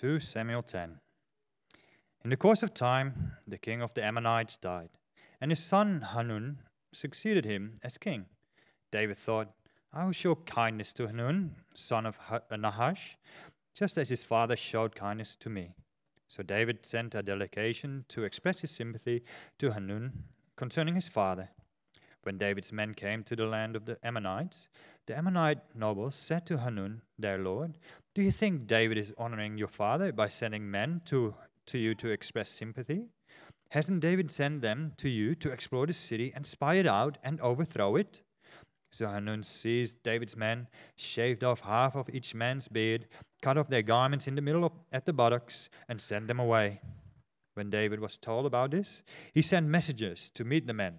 2 Samuel 10. In the course of time, the king of the Ammonites died, and his son Hanun succeeded him as king. David thought, I will show kindness to Hanun, son of Nahash, just as his father showed kindness to me. So David sent a delegation to express his sympathy to Hanun concerning his father. When David's men came to the land of the Ammonite nobles said to Hanun, their lord, Do you think David is honoring your father by sending men to you to express sympathy? Hasn't David sent them to you to explore the city and spy it out and overthrow it? So Hanun seized David's men, shaved off half of each man's beard, cut off their garments in the middle at the buttocks, and sent them away. When David was told about this, he sent messengers to meet the men,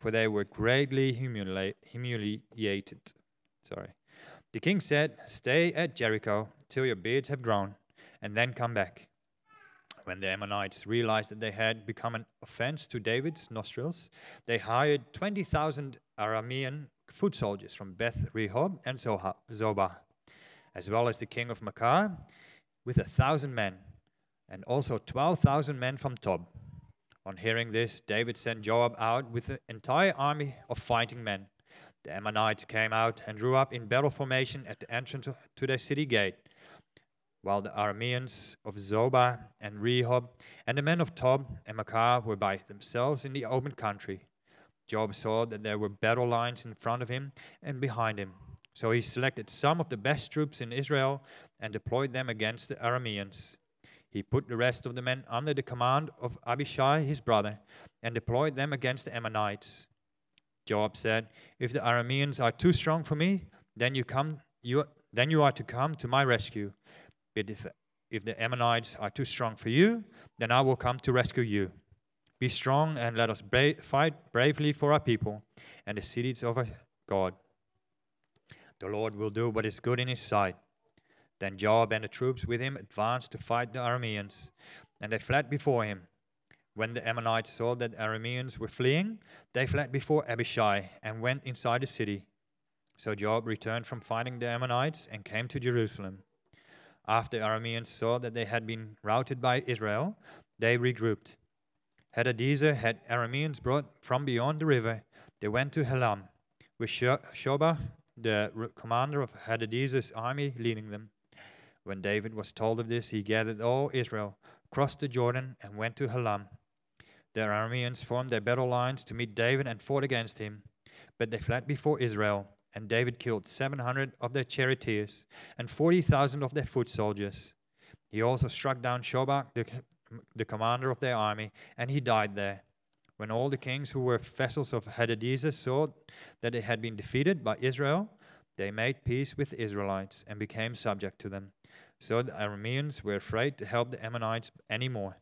for they were greatly humiliated. The king said, Stay at Jericho till your beards have grown, and then come back. When the Ammonites realized that they had become an offense to David's nostrils, they hired 20,000 Aramean foot soldiers from Beth Rehob and Zobah, as well as the king of Maacah with 1,000 men, and also 12,000 men from Tob. On hearing this, David sent Joab out with an entire army of fighting men. The Ammonites came out and drew up in battle formation at the entrance to their city gate, while the Arameans of Zobah and Rehob and the men of Tob and Maacah were by themselves in the open country. Joab saw that there were battle lines in front of him and behind him. So he selected some of the best troops in Israel and deployed them against the Arameans. He put the rest of the men under the command of Abishai, his brother, and deployed them against the Ammonites. Joab said, If the Arameans are too strong for me, then you are to come to my rescue. But if the Ammonites are too strong for you, then I will come to rescue you. Be strong and let us fight bravely for our people and the cities of our God. The Lord will do what is good in his sight. Then Joab and the troops with him advanced to fight the Arameans, and they fled before him. When the Ammonites saw that the Arameans were fleeing, they fled before Abishai and went inside the city. So Joab returned from fighting the Ammonites and came to Jerusalem. After the Arameans saw that they had been routed by Israel, they regrouped. Hadadezer had Arameans brought from beyond the river. They went to Helam, with Shobach, the commander of Hadadezer's army, leading them. When David was told of this, he gathered all Israel, crossed the Jordan, and went to Helam. The Arameans formed their battle lines to meet David and fought against him. But they fled before Israel, and David killed 700 of their charioteers and 40,000 of their foot soldiers. He also struck down Shobach, the commander of their army, and he died there. When all the kings who were vassals of Hadadezer saw that they had been defeated by Israel, they made peace with the Israelites and became subject to them. So the Arameans were afraid to help the Ammonites anymore.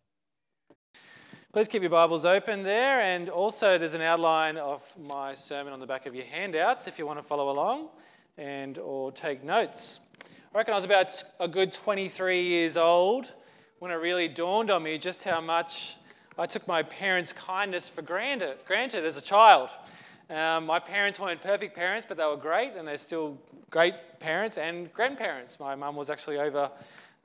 Please keep your Bibles open there, and also there's an outline of my sermon on the back of your handouts if you want to follow along and or take notes. I reckon I was about a good 23 years old when it really dawned on me just how much I took my parents' kindness for granted as a child. My parents weren't perfect parents, but they were great, and they're still great parents and grandparents. My mum was actually over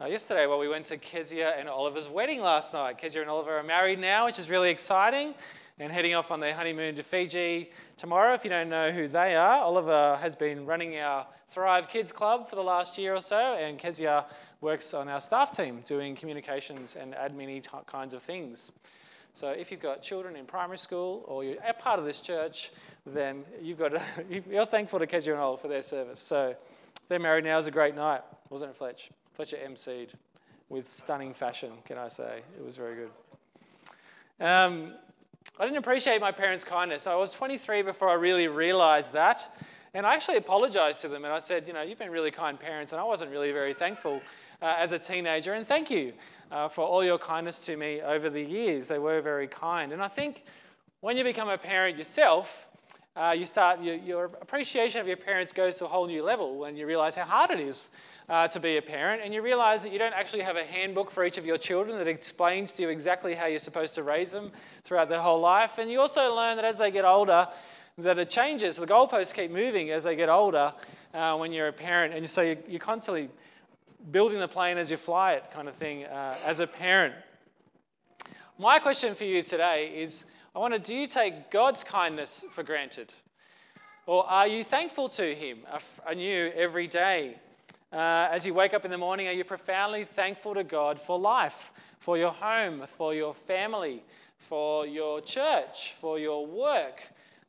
yesterday while we went to Kezia and Oliver's wedding last night. Kezia and Oliver are married now, which is really exciting, and heading off on their honeymoon to Fiji tomorrow. If you don't know who they are, Oliver has been running our Thrive Kids Club for the last year or so, and Kezia works on our staff team doing communications and admin kinds of things. So if you've got children in primary school or you're a part of this church, then you're thankful to Kezia and Oliver for their service. So they're married now. It was a great night, wasn't it, Fletch? Fletcher MC'd with stunning fashion, can I say. It was very good. I didn't appreciate my parents' kindness. I was 23 before I really realized that. And I actually apologized to them. And I said, you've been really kind parents. And I wasn't really very thankful as a teenager. And thank you for all your kindness to me over the years. They were very kind. And I think when you become a parent yourself, your appreciation of your parents goes to a whole new level when you realize how hard it is to be a parent, and you realize that you don't actually have a handbook for each of your children that explains to you exactly how you're supposed to raise them throughout their whole life. And you also learn that as they get older, that it changes. The goalposts keep moving as they get older when you're a parent, and so you're constantly building the plane as you fly it kind of thing as a parent. My question for you today is, I wonder, do you take God's kindness for granted? Or are you thankful to him anew every day? As you wake up in the morning, are you profoundly thankful to God for life, for your home, for your family, for your church, for your work?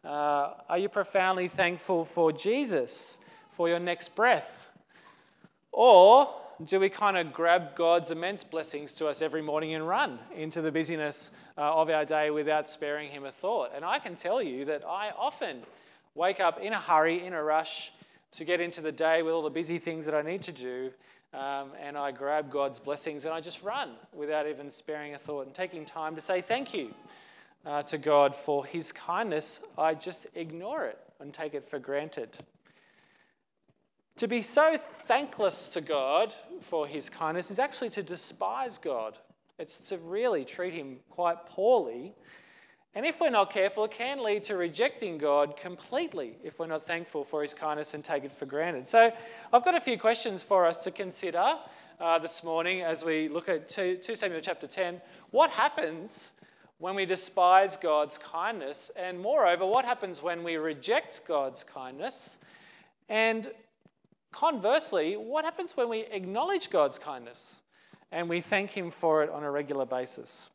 Are you profoundly thankful for Jesus, for your next breath? Or do we kind of grab God's immense blessings to us every morning and run into the busyness of our day without sparing him a thought? And I can tell you that I often wake up in a hurry, in a rush, to get into the day with all the busy things that I need to do, and I grab God's blessings and I just run without even sparing a thought and taking time to say thank you to God for his kindness. I just ignore it and take it for granted. To be so thankless to God for his kindness is actually to despise God. It's to really treat him quite poorly. And if we're not careful, it can lead to rejecting God completely if we're not thankful for his kindness and take it for granted. So I've got a few questions for us to consider this morning as we look at 2 Samuel chapter 10. What happens when we despise God's kindness? And moreover, what happens when we reject God's kindness? And conversely, what happens when we acknowledge God's kindness and we thank him for it on a regular basis?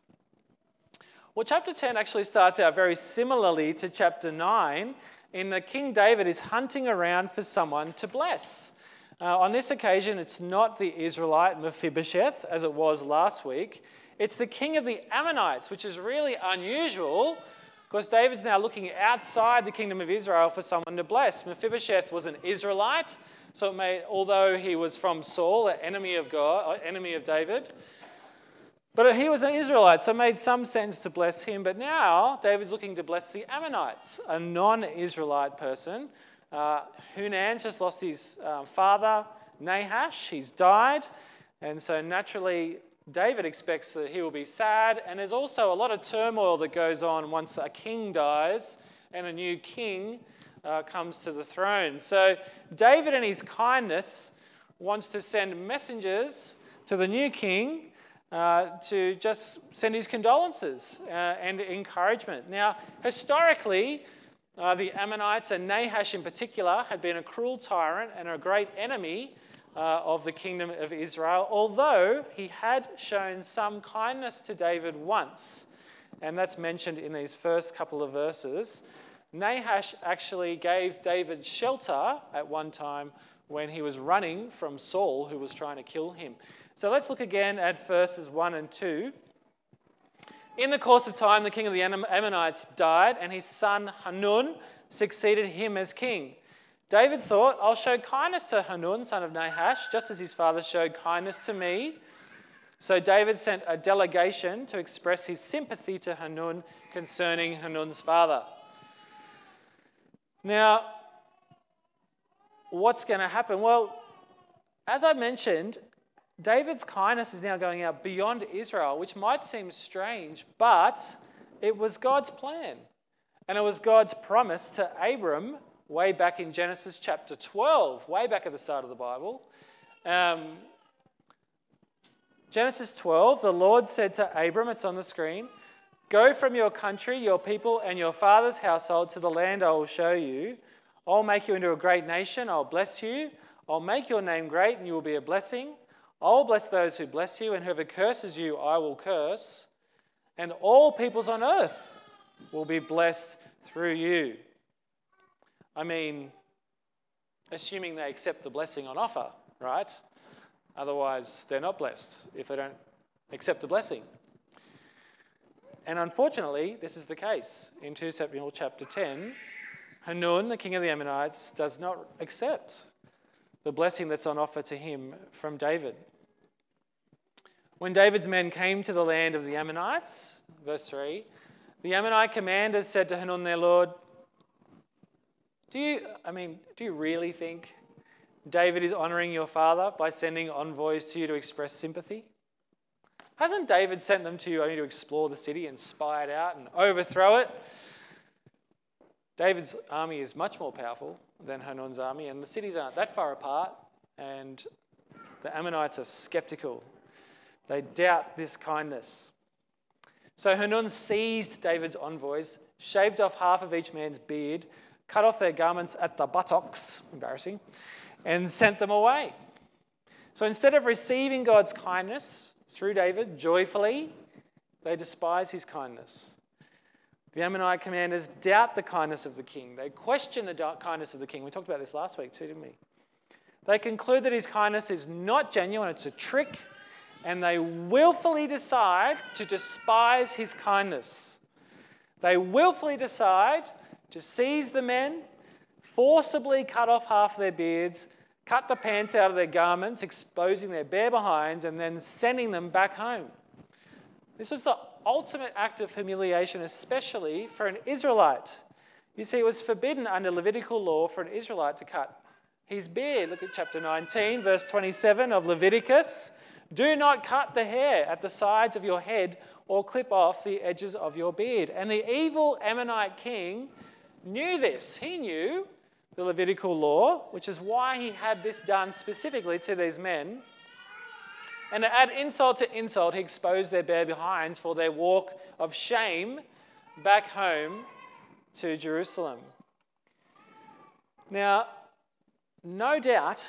Well, chapter 10 actually starts out very similarly to chapter 9 in that King David is hunting around for someone to bless. On this occasion, it's not the Israelite Mephibosheth as it was last week. It's the king of the Ammonites, which is really unusual because David's now looking outside the kingdom of Israel for someone to bless. Mephibosheth was an Israelite. So it made, although he was from Saul, an enemy of God, enemy of David, but he was an Israelite, so it made some sense to bless him. But now David's looking to bless the Ammonites, a non-Israelite person. Hanun's just lost his father, Nahash. He's died, and so naturally David expects that he will be sad. And there's also a lot of turmoil that goes on once a king dies and a new king comes to the throne. So David in his kindness wants to send messengers to the new king to just send his condolences and encouragement. Now, historically, the Ammonites and Nahash in particular had been a cruel tyrant and a great enemy of the kingdom of Israel, although he had shown some kindness to David once, and that's mentioned in these first couple of verses. Nahash actually gave David shelter at one time when he was running from Saul, who was trying to kill him. So let's look again at verses 1 and 2. In the course of time, the king of the Ammonites died, and his son Hanun succeeded him as king. David thought, I'll show kindness to Hanun, son of Nahash, just as his father showed kindness to me. So David sent a delegation to express his sympathy to Hanun concerning Hanun's father. Now, what's going to happen? Well, as I mentioned, David's kindness is now going out beyond Israel, which might seem strange, but it was God's plan. And it was God's promise to Abram way back in Genesis chapter 12, way back at the start of the Bible. Genesis 12, the Lord said to Abram, it's on the screen, "Go from your country, your people, and your father's household to the land I will show you. I'll make you into a great nation. I'll bless you. I'll make your name great, and you will be a blessing. I'll bless those who bless you, and whoever curses you, I will curse. And all peoples on earth will be blessed through you." I mean, assuming they accept the blessing on offer, right? Otherwise, they're not blessed if they don't accept the blessing. And unfortunately, this is the case. In 2 Samuel chapter 10, Hanun, the king of the Ammonites, does not accept the blessing that's on offer to him from David. When David's men came to the land of the Ammonites, verse 3, the Ammonite commanders said to Hanun their lord, "Do you really think David is honouring your father by sending envoys to you to express sympathy? Hasn't David sent them to you only to explore the city and spy it out and overthrow it?" David's army is much more powerful than Hanun's army, and the cities aren't that far apart, and The Ammonites are skeptical. They doubt this kindness. So Hanun seized David's envoys, shaved off half of each man's beard, cut off their garments at the buttocks, embarrassing, and sent them away. So instead of receiving God's kindness through David joyfully, they despise his kindness. The Ammonite commanders doubt the kindness of the king. They question the kindness of the king. We talked about this last week too, didn't we? They conclude that his kindness is not genuine, it's a trick, and they willfully decide to despise his kindness. They willfully decide to seize the men, forcibly cut off half their beards, cut the pants out of their garments, exposing their bare behinds, and then sending them back home. This was the ultimate act of humiliation, especially for an Israelite. You see, it was forbidden under Levitical law for an Israelite to cut his beard. Look at chapter 19, verse 27 of Leviticus. Do not cut the hair at the sides of your head or clip off the edges of your beard. And the evil Ammonite king knew this. He knew the Levitical law, which is why he had this done specifically to these men. And to add insult to insult, he exposed their bare behinds for their walk of shame back home to Jerusalem. Now, no doubt,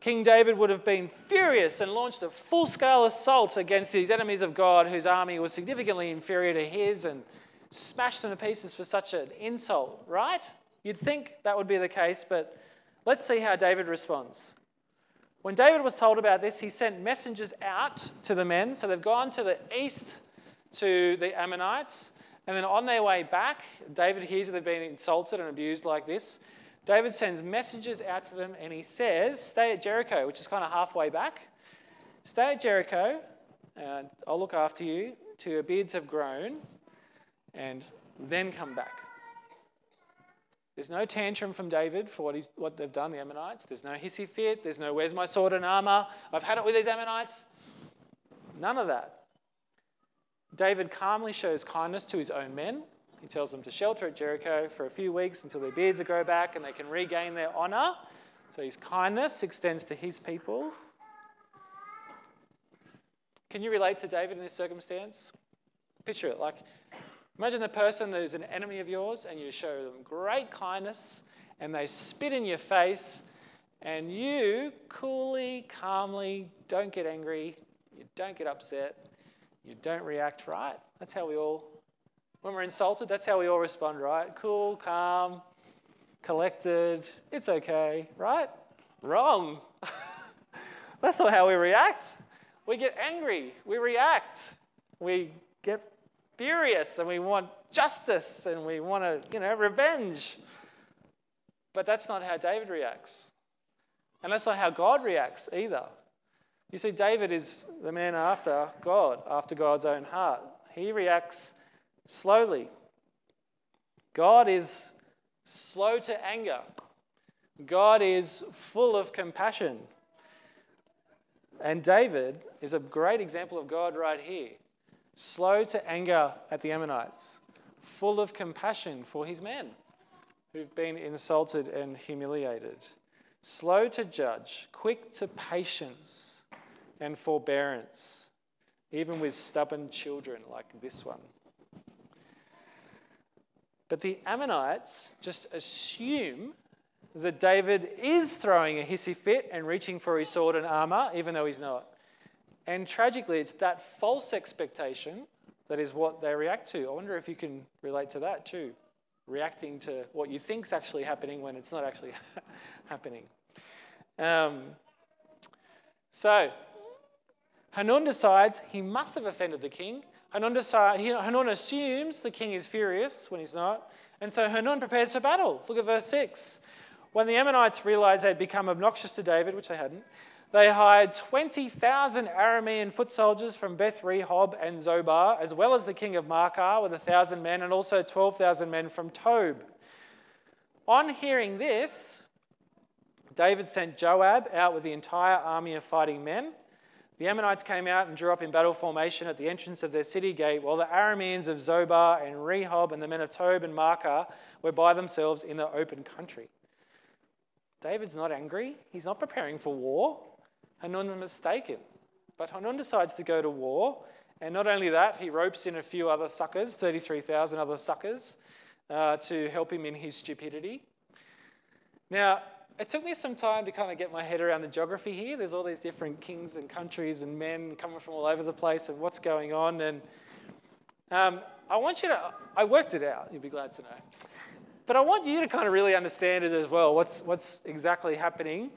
King David would have been furious and launched a full-scale assault against these enemies of God, whose army was significantly inferior to his, and smashed them to pieces for such an insult, right? You'd think that would be the case, but let's see how David responds. When David was told about this, he sent messengers out to the men. So they've gone to the east to the Ammonites, and then on their way back, David hears that they've been insulted and abused like this. David sends messengers out to them, and he says, stay at Jericho, which is kind of halfway back. Stay at Jericho, and I'll look after you till your beards have grown, and then come back. There's no tantrum from David for what they've done, the Ammonites. There's no hissy fit. There's no, where's my sword and armor? I've had it with these Ammonites. None of that. David calmly shows kindness to his own men. He tells them to shelter at Jericho for a few weeks until their beards grow back and they can regain their honor. So his kindness extends to his people. Can you relate to David in this circumstance? Picture it. Like, imagine the person who's an enemy of yours and you show them great kindness and they spit in your face and you coolly, calmly don't get angry, you don't get upset, you don't react, right? That's how we all... When we're insulted, that's how we all respond, right? Cool, calm, collected, it's okay, right? Wrong. That's not how we react. We get angry, we react, we get furious, and we want justice, and we want to, revenge. But that's not how David reacts. And that's not how God reacts either. You see, David is the man after God, after God's own heart. He reacts slowly. God is slow to anger. God is full of compassion. And David is a great example of God right here. Slow to anger at the Ammonites, full of compassion for his men who've been insulted and humiliated. Slow to judge, quick to patience and forbearance, even with stubborn children like this one. But the Ammonites just assume that David is throwing a hissy fit and reaching for his sword and armor, even though he's not. And tragically, it's that false expectation that is what they react to. I wonder if you can relate to that too, reacting to what you think's actually happening when it's not actually happening. So Hanun decides he must have offended the king. Hanun assumes the king is furious when he's not, and so Hanun prepares for battle. Look at verse 6. When the Ammonites realized they'd become obnoxious to David, which they hadn't, they hired 20,000 Aramean foot soldiers from Beth Rehob and Zobah, as well as the king of Maacah with 1,000 men, and also 12,000 men from Tob. On hearing this, David sent Joab out with the entire army of fighting men. The Ammonites came out and drew up in battle formation at the entrance of their city gate, while the Arameans of Zobah and Rehob and the men of Tob and Maacah were by themselves in the open country. David's not angry. He's not preparing for war. Hanun's mistaken. But Hanun decides to go to war. And not only that, he ropes in a few other suckers, 33,000 other suckers, to help him in his stupidity. Now, it took me some time to kind of get my head around the geography here. There's all these different kings and countries and men coming from all over the place and what's going on. And I worked it out. You'll be glad to know. But I want you to kind of really understand it as well, what's exactly happening.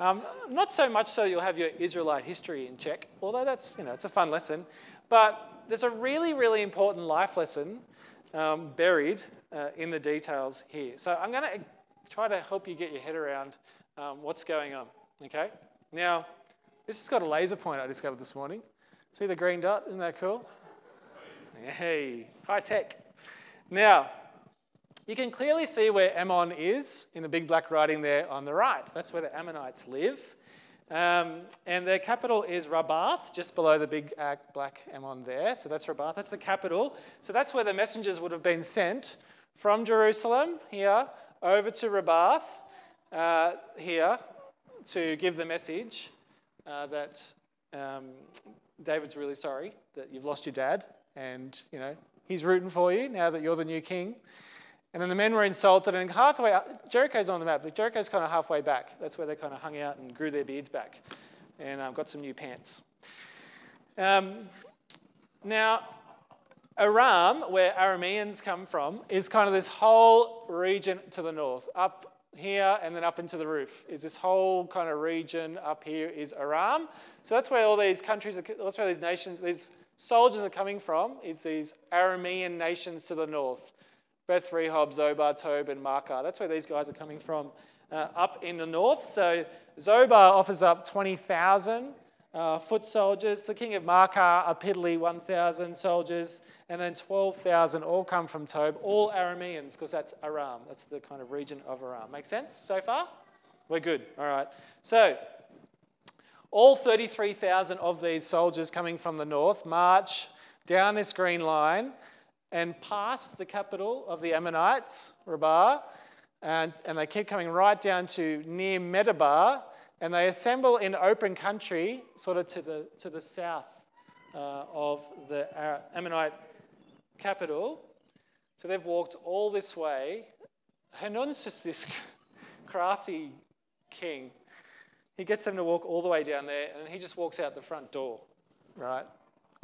Not so much so you'll have your Israelite history in check, although that's, it's a fun lesson. But there's a really, really important life lesson buried in the details here. So I'm going to try to help you get your head around what's going on, okay? Now, this has got a laser pointer I discovered this morning. See the green dot? Isn't that cool? Hey, high tech. Now, you can clearly see where Ammon is in the big black writing there on the right. That's where the Ammonites live. And their capital is Rabbah, just below the big black Ammon there. So that's Rabbah, that's the capital. So that's where the messengers would have been sent from Jerusalem here over to Rabbah here to give the message that David's really sorry that you've lost your dad and, he's rooting for you now that you're the new king. And then the men were insulted and halfway up, Jericho's on the map, but Jericho's kind of halfway back. That's where they kind of hung out and grew their beards back and got some new pants. Now, Aram, where Arameans come from, is kind of this whole region to the north. Up here and then up into the roof is this whole kind of region up here is Aram. So that's where all these countries, that's where these nations, these soldiers are coming from, is these Aramean nations to the north. Beth Rehob, Zobah, Tob, and Maacah. That's where these guys are coming from up in the north. So Zobah offers up 20,000 foot soldiers. The king of Maacah, a piddly 1,000 soldiers, and then 12,000 all come from Tob, all Arameans, because that's Aram. That's the kind of region of Aram. Make sense so far? We're good. All right. So all 33,000 of these soldiers coming from the north march down this green line and past the capital of the Ammonites, Rabbah, and they keep coming right down to near Medebah, and they assemble in open country, sort of to the south of the Ammonite capital. So they've walked all this way. Hanun's just this crafty king. He gets them to walk all the way down there, and he just walks out the front door, right,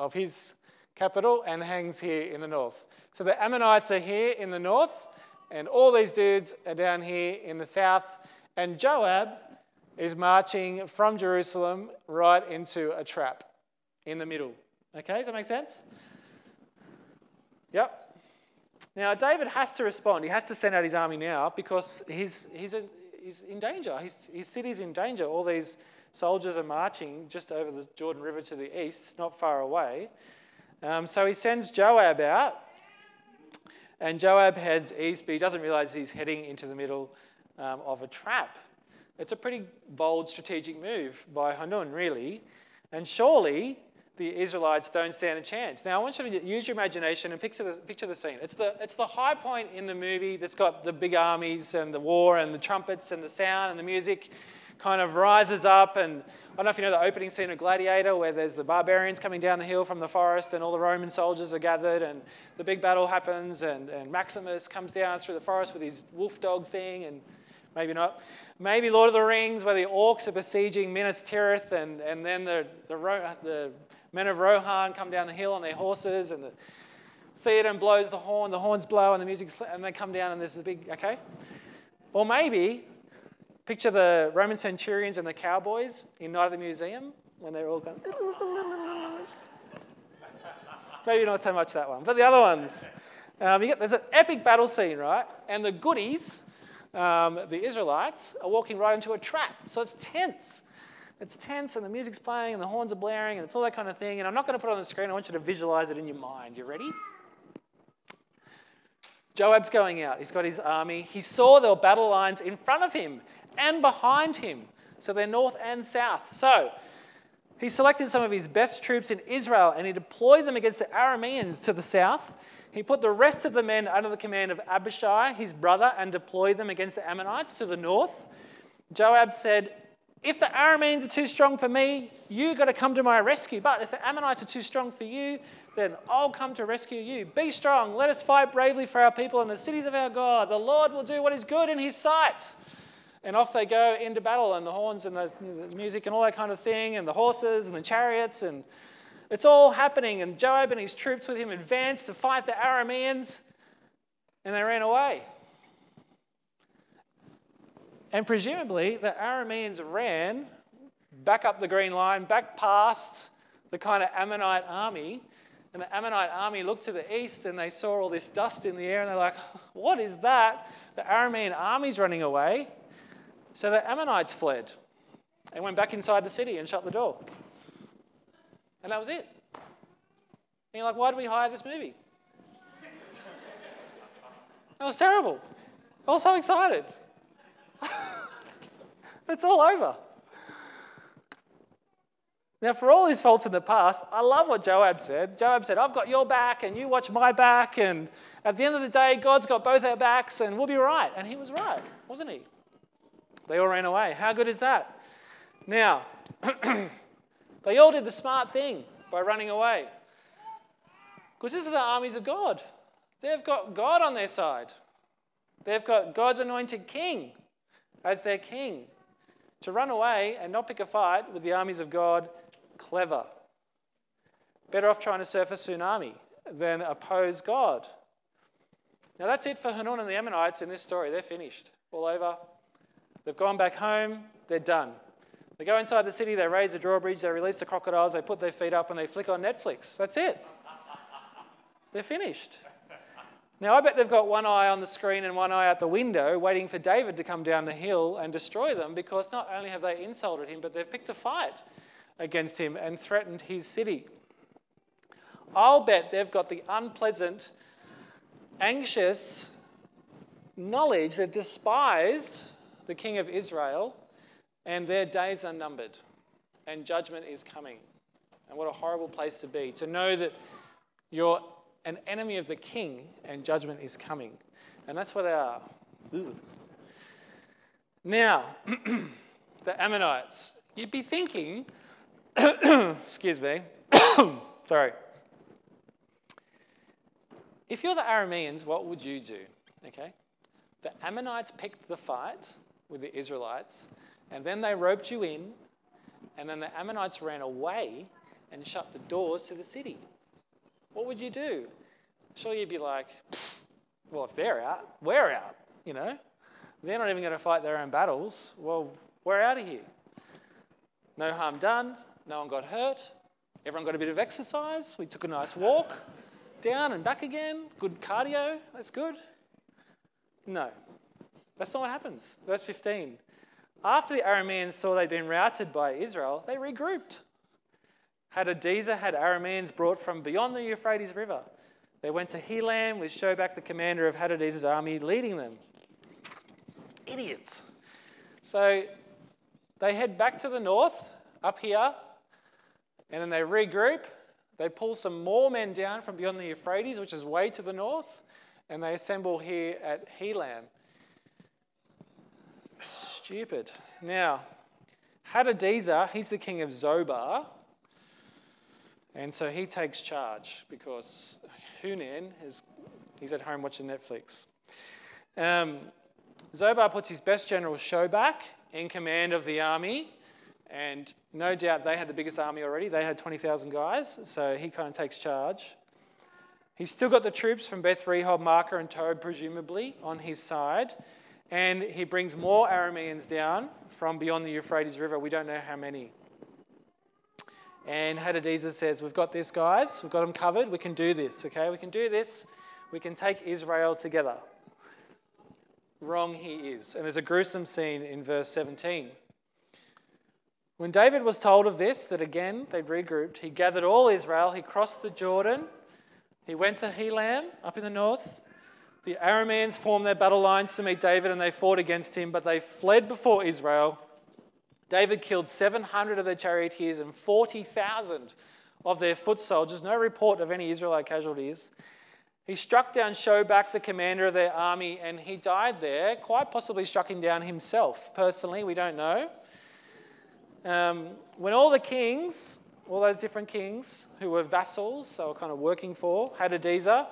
of his capital and hangs here in the north. So the Ammonites are here in the north and all these dudes are down here in the south, and Joab is marching from Jerusalem right into a trap in the middle. Okay, does that make sense? Yep. Now David has to respond. He has to send out his army now because he's in danger. His city's in danger. All these soldiers are marching just over the Jordan River to the east, not far away. So he sends Joab out, and Joab heads east, but he doesn't realize he's heading into the middle of a trap. It's a pretty bold strategic move by Hanun, really, and surely the Israelites don't stand a chance. Now, I want you to use your imagination and picture the scene. It's the high point in the movie that's got the big armies and the war and the trumpets and the sound and the music kind of rises up, and I don't know if you know the opening scene of Gladiator where there's the barbarians coming down the hill from the forest and all the Roman soldiers are gathered and the big battle happens, and Maximus comes down through the forest with his wolf dog thing, and maybe not. Maybe Lord of the Rings where the orcs are besieging Minas Tirith, and then the men of Rohan come down the hill on their horses, and the theatre blows the horns blow and the music, and they come down and there's the big, okay? Or maybe picture the Roman centurions and the cowboys in Night at the Museum when they're all going... Maybe not so much that one, but the other ones. There's an epic battle scene, right? And the goodies, the Israelites, are walking right into a trap. So it's tense. It's tense, and the music's playing, and the horns are blaring, and it's all that kind of thing. And I'm not going to put it on the screen. I want you to visualize it in your mind. You ready? Joab's going out. He's got his army. He saw the battle lines in front of him and behind him. So they're north and south. So he selected some of his best troops in Israel and he deployed them against the Arameans to the south. He put the rest of the men under the command of Abishai, his brother, and deployed them against the Ammonites to the north. Joab said, if the Arameans are too strong for me, you've got to come to my rescue. But if the Ammonites are too strong for you, then I'll come to rescue you. Be strong. Let us fight bravely for our people and the cities of our God. The Lord will do what is good in his sight. And off they go into battle, and the horns and the music and all that kind of thing, and the horses and the chariots, and it's all happening. And Joab and his troops with him advanced to fight the Arameans, and they ran away. And presumably the Arameans ran back up the green line, back past the kind of Ammonite army. And the Ammonite army looked to the east and they saw all this dust in the air and they're like, what is that? The Aramean army's running away. So the Ammonites fled and went back inside the city and shut the door. And that was it. And you're like, why did we hire this movie? That was terrible. I was so excited. It's all over. Now, for all his faults in the past, I love what Joab said. Joab said, I've got your back and you watch my back, and at the end of the day, God's got both our backs and we'll be right. And he was right, wasn't he? They all ran away. How good is that? Now, they all did the smart thing by running away, because this is the armies of God. They've got God on their side. They've got God's anointed king as their king. To run away and not pick a fight with the armies of God, clever. Better off trying to surf a tsunami than oppose God. Now that's it for Hanun and the Ammonites in this story. They're finished. All over. They've gone back home. They're done. They go inside the city. They raise the drawbridge. They release the crocodiles. They put their feet up and they flick on Netflix. That's it. They're finished. Now, I bet they've got one eye on the screen and one eye out the window waiting for David to come down the hill and destroy them, because not only have they insulted him, but they've picked a fight against him and threatened his city. I'll bet they've got the unpleasant, anxious knowledge that despised the king of Israel and their days are numbered and judgment is coming. And what a horrible place to be, to know that you're an enemy of the king and judgment is coming. And that's where they are. Ooh. Now, the Ammonites. You'd be thinking, excuse me, sorry. If you're the Arameans, what would you do? Okay. The Ammonites picked the fight with the Israelites, and then they roped you in, and then the Ammonites ran away and shut the doors to the city. What would you do? Sure, you'd be like, well, if they're out, we're out, you know. They're not even going to fight their own battles. Well, we're out of here. No harm done. No one got hurt. Everyone got a bit of exercise. We took a nice walk down and back again. Good cardio. That's good. No, that's not what happens. Verse 15. After the Arameans saw they'd been routed by Israel, they regrouped. Hadadezer had Arameans brought from beyond the Euphrates River. They went to Helam with Shobach, the commander of Hadadezer's army, leading them. Idiots. So they head back to the north, up here, and then they regroup. They pull some more men down from beyond the Euphrates, which is way to the north, and they assemble here at Helam. Stupid. Now, Hadadezer, he's the king of Zobah. And so he takes charge, because Hanun, he's at home watching Netflix. Zobah puts his best general Shobach in command of the army. And no doubt they had the biggest army already. They had 20,000 guys. So he kind of takes charge. He's still got the troops from Beth Rehob, Maacah and Tob, presumably, on his side. And he brings more Arameans down from beyond the Euphrates River. We don't know how many. And Hadadezer says, we've got this, guys. We've got them covered. We can do this, okay? We can do this. We can take Israel together. Wrong he is. And there's a gruesome scene in verse 17. When David was told of this, that again they'd regrouped, he gathered all Israel. He crossed the Jordan. He went to Helam up in the north. The Arameans formed their battle lines to meet David, and they fought against him, but they fled before Israel. David killed 700 of their charioteers and 40,000 of their foot soldiers. No report of any Israelite casualties. He struck down Shobach, the commander of their army, and he died there, quite possibly struck him down himself. Personally, we don't know. When all the kings, all those different kings who were vassals, so were kind of working for Hadadezer,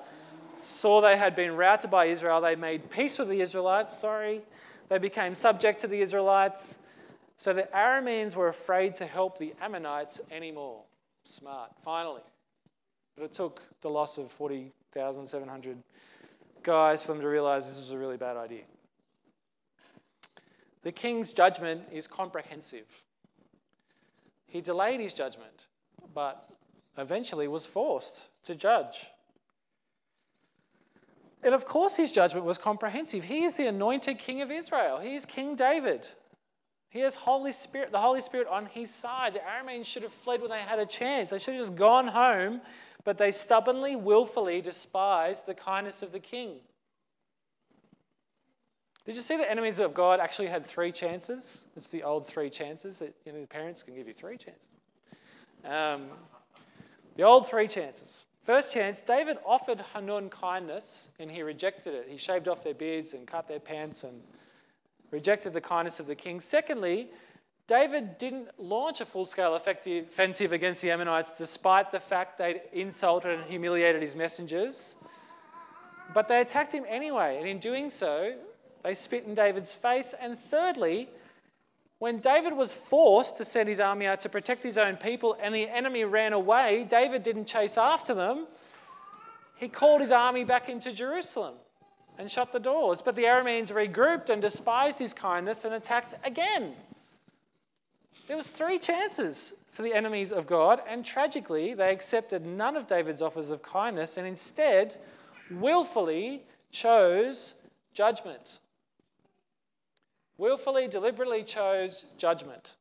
saw they had been routed by Israel, they made peace with the Israelites, they became subject to the Israelites, so the Arameans were afraid to help the Ammonites anymore. Smart, finally. But it took the loss of 40,700 guys for them to realize this was a really bad idea. The king's judgment is comprehensive. He delayed his judgment, but eventually was forced to judge. And of course his judgment was comprehensive. He is the anointed king of Israel. He is King David. He has Holy Spirit, the Holy Spirit on his side. The Arameans should have fled when they had a chance. They should have just gone home, but they stubbornly, willfully despised the kindness of the king. Did you see the enemies of God actually had three chances? It's the old three chances that the parents can give you three chances. The old three chances. First chance, David offered Hanun kindness and he rejected it. He shaved off their beards and cut their pants and rejected the kindness of the king. Secondly, David didn't launch a full-scale offensive against the Ammonites despite the fact they'd insulted and humiliated his messengers. But they attacked him anyway, and in doing so, they spit in David's face. And thirdly, when David was forced to send his army out to protect his own people and the enemy ran away, David didn't chase after them. He called his army back into Jerusalem and shut the doors. But the Arameans regrouped and despised his kindness and attacked again. There was three chances for the enemies of God, and tragically, they accepted none of David's offers of kindness and instead willfully chose judgment. Willfully, deliberately chose judgment.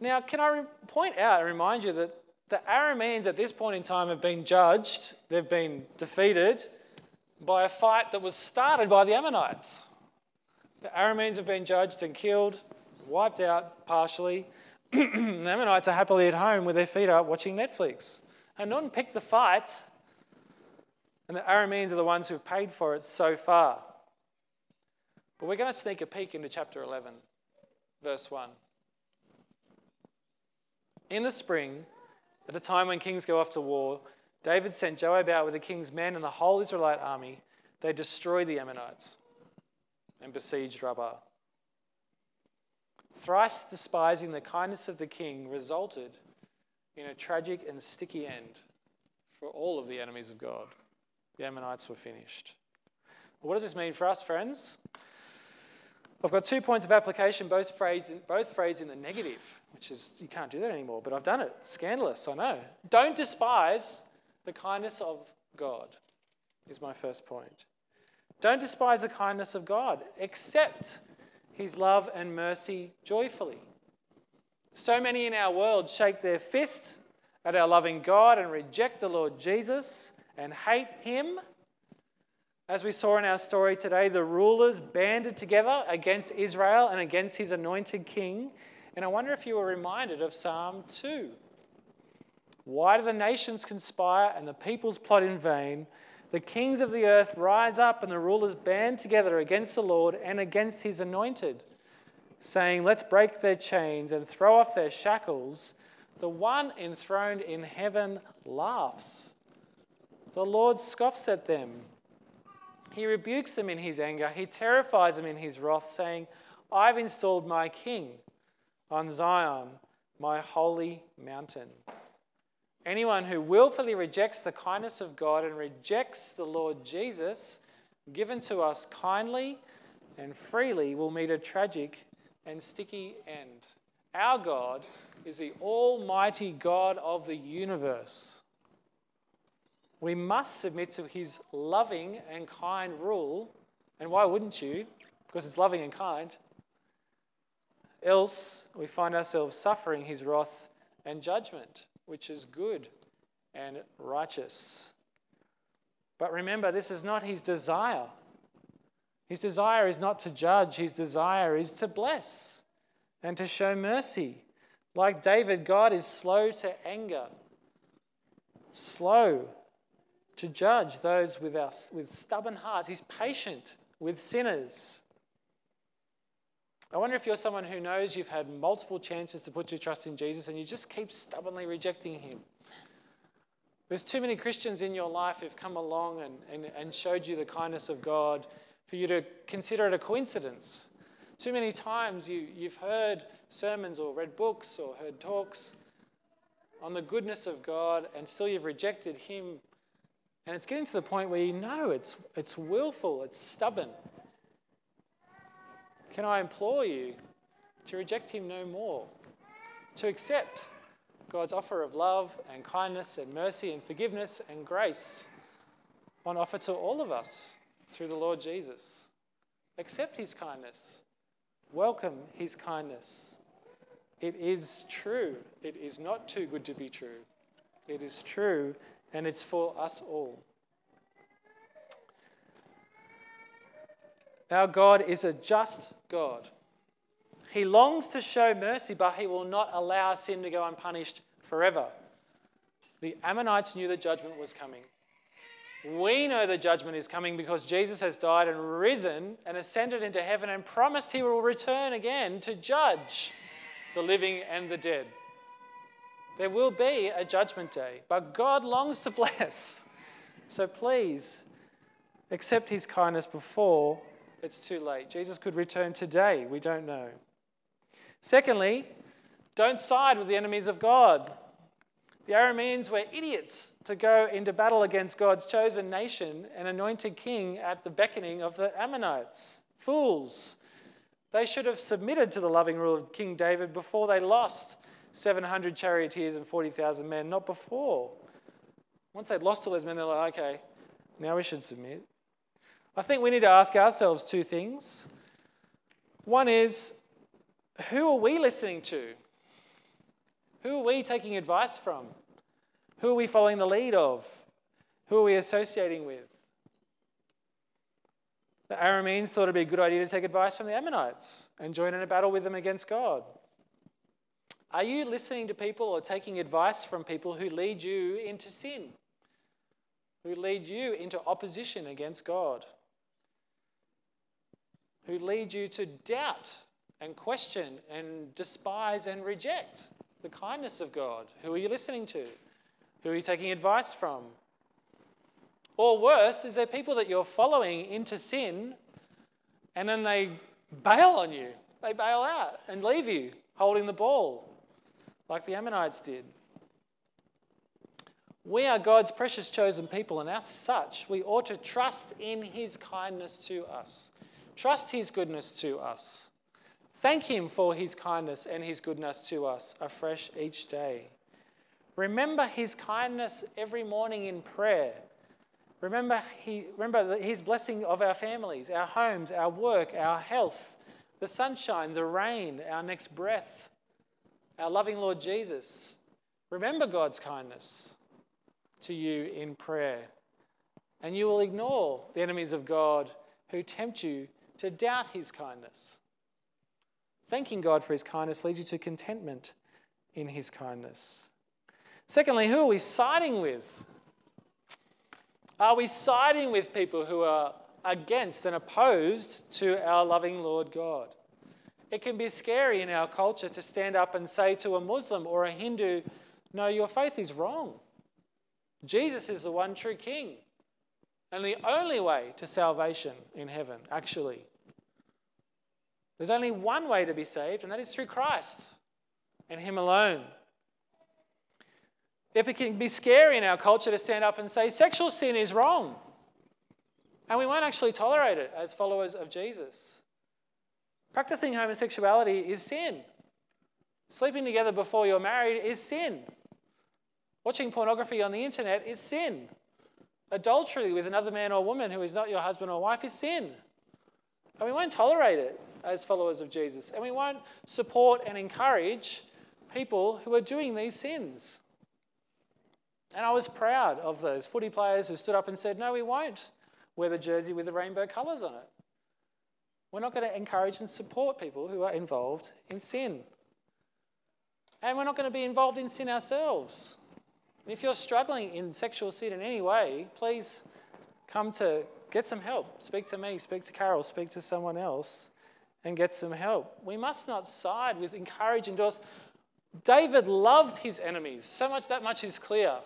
Now, can I point out and remind you that the Arameans at this point in time have been judged, they've been defeated by a fight that was started by the Ammonites. The Arameans have been judged and killed, wiped out partially. The Ammonites are happily at home with their feet up watching Netflix. Hanun picked the fight, and the Arameans are the ones who've paid for it so far. But we're going to sneak a peek into chapter 11, verse 1. In the spring, at the time when kings go off to war, David sent Joab out with the king's men and the whole Israelite army. They destroyed the Ammonites and besieged Rabbah. Thrice despising the kindness of the king resulted in a tragic and sticky end for all of the enemies of God. The Ammonites were finished. Well, what does this mean for us, friends? I've got 2 points of application, both phrased in the negative, which is you can't do that anymore, but I've done it. Scandalous, I know. Don't despise the kindness of God is my first point. Don't despise the kindness of God. Accept his love and mercy joyfully. So many in our world shake their fist at our loving God and reject the Lord Jesus and hate him. As we saw in our story today, the rulers banded together against Israel and against his anointed king. And I wonder if you were reminded of Psalm 2. Why do the nations conspire and the peoples plot in vain? The kings of the earth rise up and the rulers band together against the Lord and against his anointed, saying, let's break their chains and throw off their shackles. The one enthroned in heaven laughs. The Lord scoffs at them. He rebukes them in his anger. He terrifies them in his wrath, saying, I've installed my king on Zion, my holy mountain. Anyone who willfully rejects the kindness of God and rejects the Lord Jesus, given to us kindly and freely, will meet a tragic and sticky end. Our God is the almighty God of the universe. We must submit to his loving and kind rule. And why wouldn't you? Because it's loving and kind. Else, we find ourselves suffering his wrath and judgment, which is good and righteous. But remember, this is not his desire. His desire is not to judge. His desire is to bless and to show mercy. Like David, God is slow to anger, slow to judge those with stubborn hearts. He's patient with sinners. I wonder if you're someone who knows you've had multiple chances to put your trust in Jesus and you just keep stubbornly rejecting him. There's too many Christians in your life who've come along and showed you the kindness of God for you to consider it a coincidence. Too many times you've heard sermons or read books or heard talks on the goodness of God and still you've rejected him. And it's getting to the point where you know it's willful, it's stubborn. Can I implore you to reject him no more, to accept God's offer of love and kindness and mercy and forgiveness and grace on offer to all of us through the Lord Jesus. Accept his kindness. Welcome his kindness. It is true. It is not too good to be true. It is true, and it's for us all. Our God is a just God. He longs to show mercy, but he will not allow sin to go unpunished forever. The Ammonites knew the judgment was coming. We know the judgment is coming because Jesus has died and risen and ascended into heaven and promised he will return again to judge the living and the dead. There will be a judgment day, but God longs to bless. So please accept his kindness before it's too late. Jesus could return today. We don't know. Secondly, don't side with the enemies of God. The Arameans were idiots to go into battle against God's chosen nation and anointed king at the beckoning of the Ammonites. Fools. They should have submitted to the loving rule of King David before they lost 700 charioteers and 40,000 men, not before. Once they'd lost all those men, they're like, okay, now we should submit. I think we need to ask ourselves two things. One is, who are we listening to? Who are we taking advice from? Who are we following the lead of? Who are we associating with? The Arameans thought it would be a good idea to take advice from the Ammonites and join in a battle with them against God. Are you listening to people or taking advice from people who lead you into sin? Who lead you into opposition against God? Who lead you to doubt and question and despise and reject the kindness of God? Who are you listening to? Who are you taking advice from? Or worse, is there people that you're following into sin and then they bail on you? They bail out and leave you holding the ball like the Ammonites did. We are God's precious chosen people, and as such, we ought to trust in his kindness to us. Trust his goodness to us. Thank him for his kindness and his goodness to us afresh each day. Remember his kindness every morning in prayer. Remember his blessing of our families, our homes, our work, our health, the sunshine, the rain, our next breath, our loving Lord Jesus. Remember God's kindness to you in prayer, and you will ignore the enemies of God who tempt you to doubt his kindness. Thanking God for his kindness leads you to contentment in his kindness. Secondly, who are we siding with? Are we siding with people who are against and opposed to our loving Lord God? It can be scary in our culture to stand up and say to a Muslim or a Hindu, no, your faith is wrong. Jesus is the one true King and the only way to salvation in heaven, actually. There's only one way to be saved, and that is through Christ and him alone. If it can be scary in our culture to stand up and say sexual sin is wrong and we won't actually tolerate it as followers of Jesus. Practicing homosexuality is sin. Sleeping together before you're married is sin. Watching pornography on the internet is sin. Adultery with another man or woman who is not your husband or wife is sin. And we won't tolerate it as followers of Jesus. And we won't support and encourage people who are doing these sins. And I was proud of those footy players who stood up and said, no, we won't wear the jersey with the rainbow colours on it. We're not going to encourage and support people who are involved in sin. And we're not going to be involved in sin ourselves. And if you're struggling in sexual sin in any way, please come to get some help. Speak to me, speak to Carol, speak to someone else and get some help. We must not side with, encourage, endorse. David loved his enemies. That much is clear.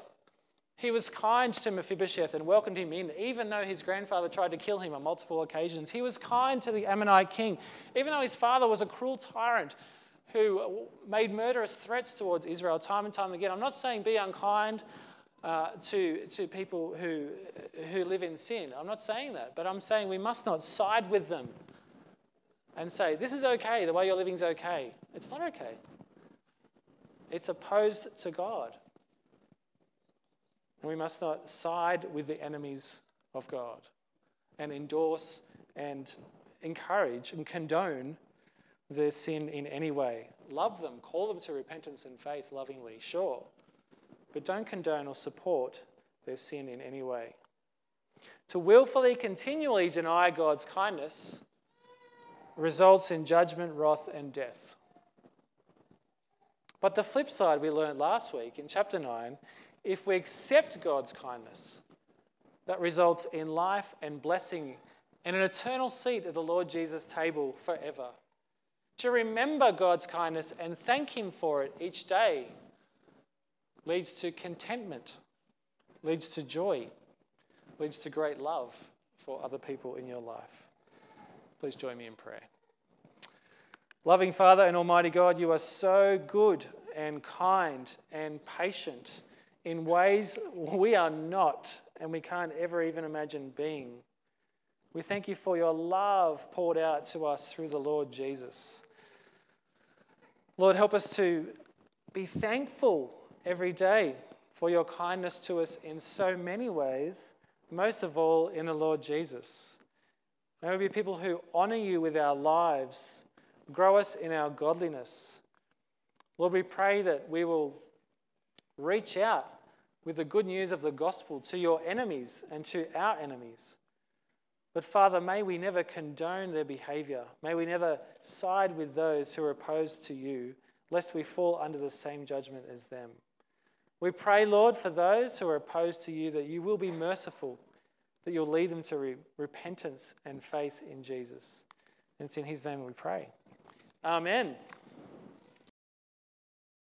He was kind to Mephibosheth and welcomed him in, even though his grandfather tried to kill him on multiple occasions. He was kind to the Ammonite king, even though his father was a cruel tyrant who made murderous threats towards Israel time and time again. I'm not saying be unkind to people who live in sin. I'm not saying that, but I'm saying we must not side with them and say, this is okay, the way you're living is okay. It's not okay. It's opposed to God. And we must not side with the enemies of God and endorse and encourage and condone their sin in any way. Love them, call them to repentance and faith lovingly, sure, but don't condone or support their sin in any way. To willfully, continually deny God's kindness results in judgment, wrath, and death. But the flip side we learned last week in chapter 9, if we accept God's kindness, that results in life and blessing and an eternal seat at the Lord Jesus' table forever. To remember God's kindness and thank him for it each day leads to contentment, leads to joy, leads to great love for other people in your life. Please join me in prayer. Loving Father and Almighty God, you are so good and kind and patient in ways we are not and we can't ever even imagine being. We thank you for your love poured out to us through the Lord Jesus. Lord, help us to be thankful every day for your kindness to us in so many ways, most of all in the Lord Jesus. May we be people who honour you with our lives, grow us in our godliness. Lord, we pray that we will reach out with the good news of the gospel to your enemies and to our enemies. But Father, may we never condone their behaviour. May we never side with those who are opposed to you, lest we fall under the same judgment as them. We pray, Lord, for those who are opposed to you, that you will be merciful, that you'll lead them to repentance and faith in Jesus. And it's in his name we pray. Amen.